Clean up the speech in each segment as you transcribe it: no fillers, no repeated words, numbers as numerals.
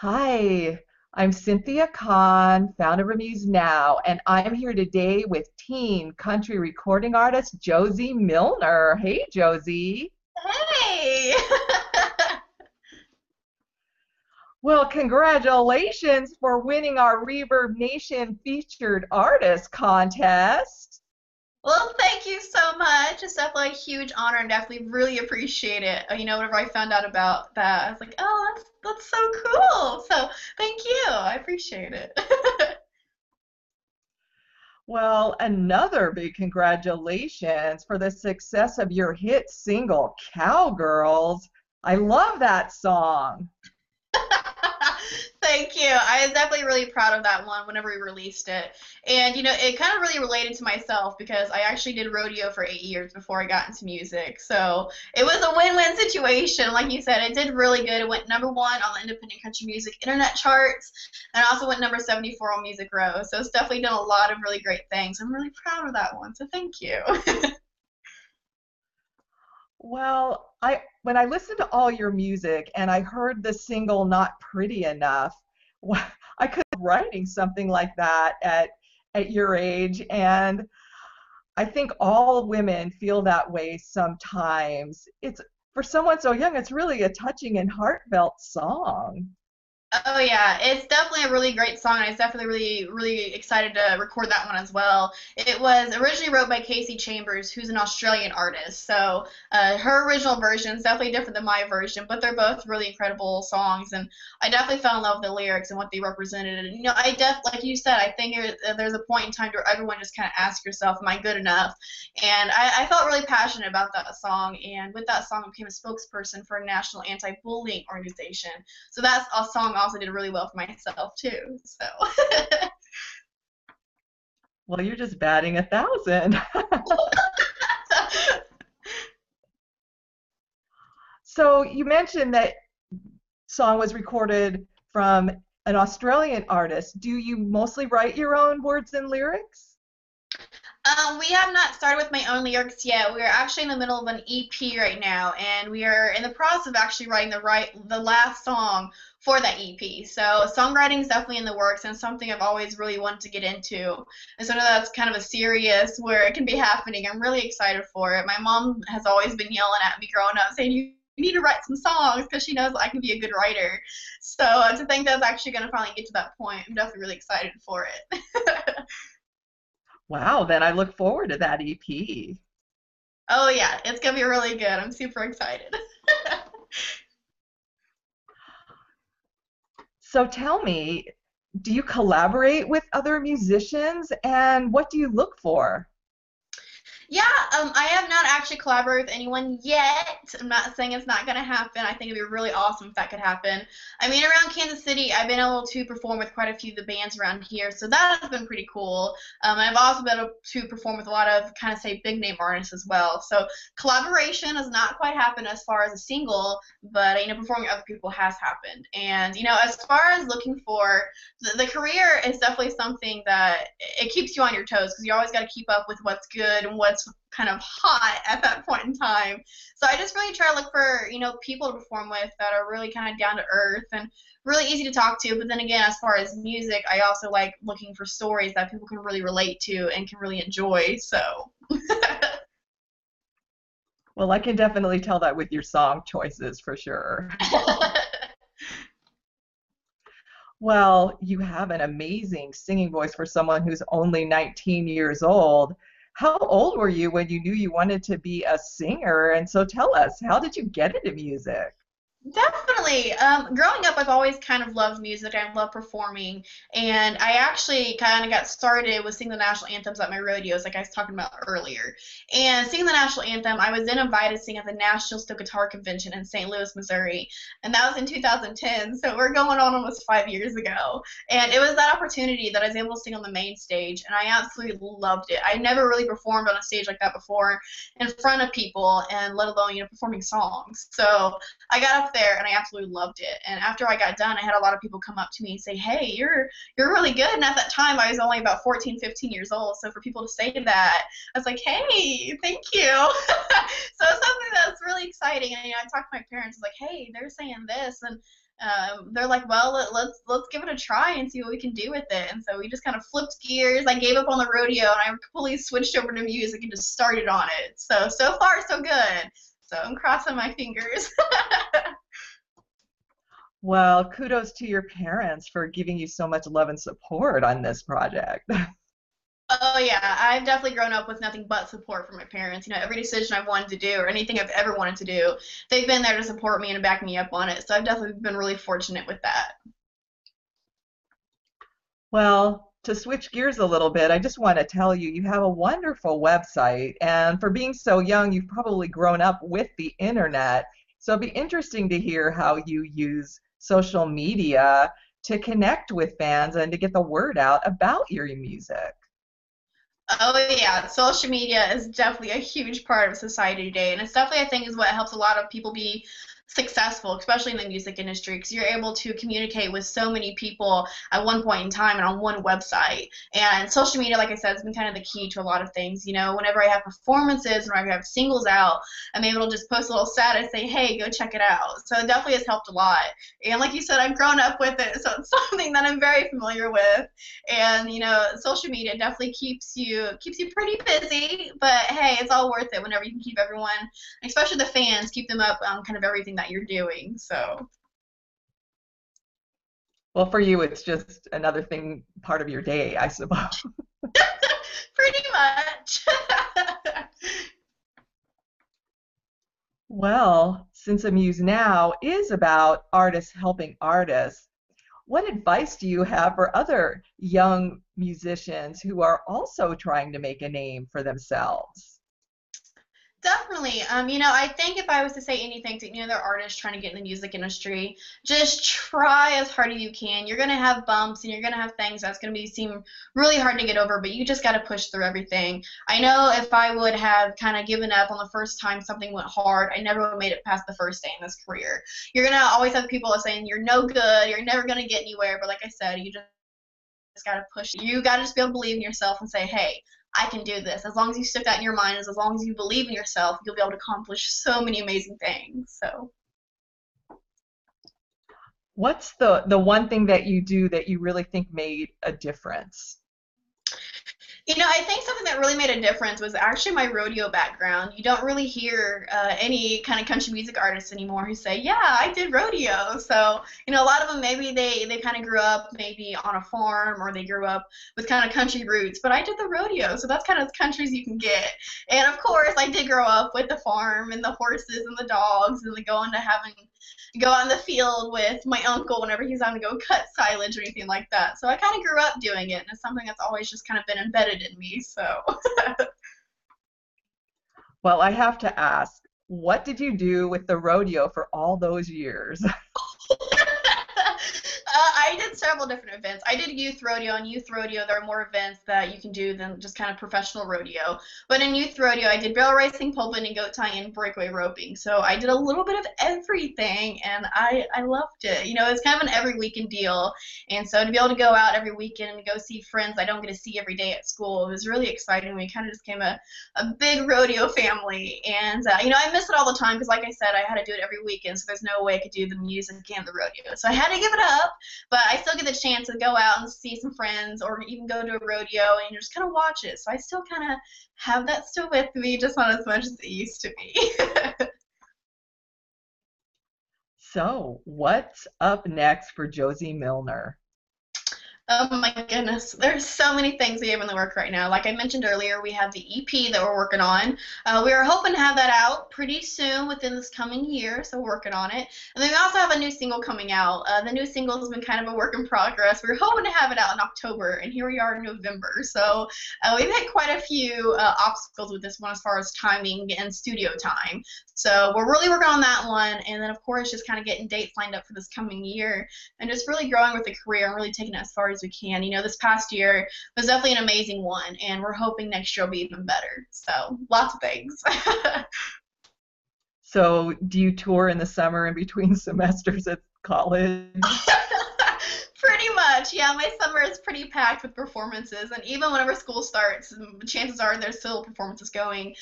Hi, I'm Cynthia Kahn, founder of Amuse Now, and I'm here today with teen country recording artist Josie Milner. Hey, Josie. Hey. Well, congratulations for winning our Reverb Nation Featured Artist Contest. Well, thank you so much. It's definitely a huge honor and definitely really appreciate it. You know, whenever I found out about that, I was like, oh, that's so cool. So thank you. I appreciate it. Well, another big congratulations for the success of your hit single, Cowgirls. I love that song. Thank you. I was definitely really proud of that one whenever we released it. And, you know, it kind of really related to myself because I actually did rodeo for 8 years before I got into music. So it was a win-win situation. Like you said, it did really good. It went #1 on the independent country music internet charts and also went #74 on Music Row. So it's definitely done a lot of really great things. I'm really proud of that one. So thank you. Well, when I listened to all your music and I heard the single Not Pretty Enough, I could be writing something like that at your age, and I think all women feel that way sometimes. It's, for someone so young, it's really a touching and heartfelt song. Oh yeah, it's definitely a really great song, and I was definitely really excited to record that one as well. It was originally wrote by Casey Chambers, who's an Australian artist, so her original version is definitely different than my version, but they're both really incredible songs, and I definitely fell in love with the lyrics and what they represented. And, you know, like you said, I think there's a point in time where everyone just kind of asks yourself, am I good enough? And I felt really passionate about that song, and with that song I became a spokesperson for a national anti-bullying organization, so that's a song also did really well for myself too. So Well, you're just batting 1,000. So you mentioned that song was recorded from an Australian artist. Do you mostly write your own words and lyrics? We have not started with my own lyrics yet. We're actually in the middle of an EP right now, and we are in the process of actually writing the last song for that EP. So songwriting is definitely in the works, and something I've always really wanted to get into. And so now that's kind of a serious where it can be happening. I'm really excited for it. My mom has always been yelling at me growing up, saying, you need to write some songs, because she knows I can be a good writer. So to think that's actually going to finally get to that point, I'm definitely really excited for it. Wow, then I look forward to that EP. Oh yeah, it's going to be really good. I'm super excited. So tell me, do you collaborate with other musicians, and what do you look for? Yeah, I have not actually collaborated with anyone yet. I'm not saying it's not going to happen. I think it would be really awesome if that could happen. I mean, around Kansas City, I've been able to perform with quite a few of the bands around here, so that has been pretty cool. I've also been able to perform with a lot of, kind of say, big-name artists as well. So collaboration has not quite happened as far as a single, but, you know, performing with other people has happened. And, you know, as far as looking for, the career is definitely something that it keeps you on your toes, because you always got to keep up with what's good and what's kind of hot at that point in time. So I just really try to look for, you know, people to perform with that are really kind of down to earth and really easy to talk to. But then again, as far as music, I also like looking for stories that people can really relate to and can really enjoy. So Well, I can definitely tell that with your song choices for sure. Well, you have an amazing singing voice for someone who's only 19 years old. How old were you when you knew you wanted to be a singer? And so tell us, how did you get into music? Definitely. Growing up, I've always kind of loved music. I love performing. And I actually kind of got started with singing the national anthems at my rodeos, like I was talking about earlier. And singing the national anthem, I was then invited to sing at the National Steel Guitar Convention in St. Louis, Missouri. And that was in 2010, so we're going on almost 5 years ago. And it was that opportunity that I was able to sing on the main stage, and I absolutely loved it. I never really performed on a stage like that before in front of people, and let alone, you know, performing songs. So I got up there and I absolutely loved it. And after I got done, I had a lot of people come up to me and say, hey, you're really good. And at that time I was only about 14-15 years old, so for people to say that, I was like, hey, thank you. So it's something that's really exciting. And, you know, I talked to my parents, I was like, hey, they're saying this, and they're like, well, let's give it a try and see what we can do with it. And so we just kind of flipped gears. I gave up on the rodeo and I completely switched over to music and just started on it. So far, so good. So I'm crossing my fingers. Well, kudos to your parents for giving you so much love and support on this project. Oh, yeah. I've definitely grown up with nothing but support from my parents. You know, every decision I've wanted to do or anything I've ever wanted to do, they've been there to support me and back me up on it. So I've definitely been really fortunate with that. Well, to switch gears a little bit, I just want to tell you, you have a wonderful website. And for being so young, you've probably grown up with the Internet. So it'd be interesting to hear how you use social media to connect with fans and to get the word out about your music. Oh, yeah. Social media is definitely a huge part of society today, and it's definitely, I think, is what helps a lot of people be successful, especially in the music industry, because you're able to communicate with so many people at one point in time and on one website. And social media, like I said, has been kind of the key to a lot of things. You know, whenever I have performances, whenever I have singles out, I'm able to just post a little status, say, hey, go check it out. So it definitely has helped a lot. And like you said, I've grown up with it, so it's something that I'm very familiar with. And, you know, social media definitely keeps you pretty busy, but hey, it's all worth it whenever you can keep everyone, especially the fans, keep them up on kind of everything that you're doing. So, well, for you, it's just another thing, part of your day, I suppose. Pretty much. Well, since Amuse Now is about artists helping artists, what advice do you have for other young musicians who are also trying to make a name for themselves? Definitely. You know, I think if I was to say anything to any other artist trying to get in the music industry, just try as hard as you can. You're going to have bumps and you're going to have things that's going to seem really hard to get over, but you just got to push through everything. I know if I would have kind of given up on the first time something went hard, I never would have made it past the first day in this career. You're going to always have people saying you're no good, you're never going to get anywhere, but like I said, you just got to push. You got to just be able to believe in yourself and say, hey, I can do this. As long as you stick that in your mind, as long as you believe in yourself, you'll be able to accomplish so many amazing things. So, what's the one thing that you do that you really think made a difference? You know, I think something that really made a difference was actually my rodeo background. You don't really hear any kind of country music artists anymore who say, yeah, I did rodeo. So, you know, a lot of them, maybe they kind of grew up maybe on a farm or they grew up with kind of country roots. But I did the rodeo, so that's kind of as country as you can get. And, of course, I did grow up with the farm and the horses and the dogs and the going to having go out in the field with my uncle whenever he's on to go cut silage or anything like that. So I kind of grew up doing it, and it's something that's always just kind of been embedded in me. So, well, I have to ask, what did you do with the rodeo for all those years? I did several different events. I did youth rodeo. In youth rodeo, there are more events that you can do than just kind of professional rodeo. But in youth rodeo, I did barrel racing, pole bending, goat tying, and breakaway roping. So I did a little bit of everything, and I loved it. You know, it's kind of an every weekend deal. And so to be able to go out every weekend and go see friends I don't get to see every day at school, it was really exciting. We kind of just became a big rodeo family. And, you know, I miss it all the time because, like I said, I had to do it every weekend, so there's no way I could do the music and the rodeo. So I had to give it up. But I still get the chance to go out and see some friends or even go to a rodeo and just kind of watch it. So I still kind of have that still with me, just not as much as it used to be. So what's up next for Josie Milner? Oh my goodness, there's so many things we have in the work right now. Like I mentioned earlier, we have the EP that we're working on. We are hoping to have that out pretty soon within this coming year, so we're working on it. And then we also have a new single coming out. The new single has been kind of a work in progress. We're hoping to have it out in October, and here we are in November. So we've had quite a few obstacles with this one as far as timing and studio time. So we're really working on that one, and then of course just kind of getting dates lined up for this coming year and just really growing with the career and really taking it as far as we can. You know, this past year was definitely an amazing one, and we're hoping next year will be even better. So, lots of things. So, do you tour in the summer in between semesters at college? Pretty much, yeah. My summer is pretty packed with performances, and even whenever school starts, chances are there's still performances going.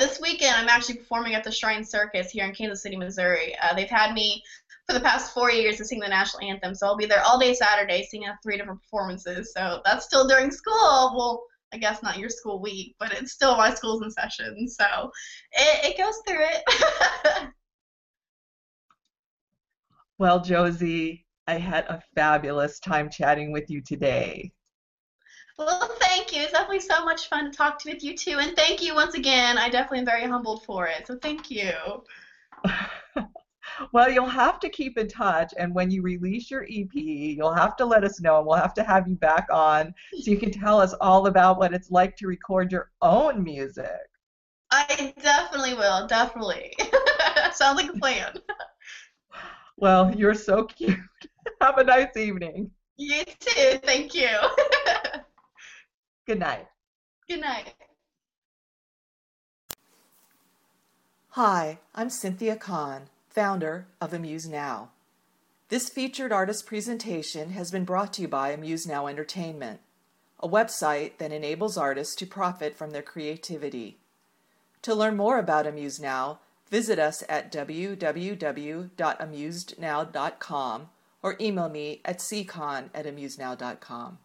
This weekend, I'm actually performing at the Shrine Circus here in Kansas City, Missouri. They've had me for the past 4 years to sing the national anthem. So I'll be there all day Saturday singing at 3 different performances. So that's still during school. Well, I guess not your school week, but it's still my school's in session. So it goes through it. Well, Josie, I had a fabulous time chatting with you today. Well, thank you. It's definitely so much fun to talk with you, too. And thank you once again. I definitely am very humbled for it. So thank you. Well, you'll have to keep in touch, and when you release your EP, you'll have to let us know, and we'll have to have you back on so you can tell us all about what it's like to record your own music. I definitely will, definitely. Sounds like a plan. Well, you're so cute. Have a nice evening. You too. Thank you. Good night. Good night. Hi, I'm Cynthia Kahn, founder of Amuse Now. This featured artist presentation has been brought to you by Amuse Now Entertainment, a website that enables artists to profit from their creativity. To learn more about Amuse Now, visit us at www.amusednow.com or email me at ccon@amusenow.com.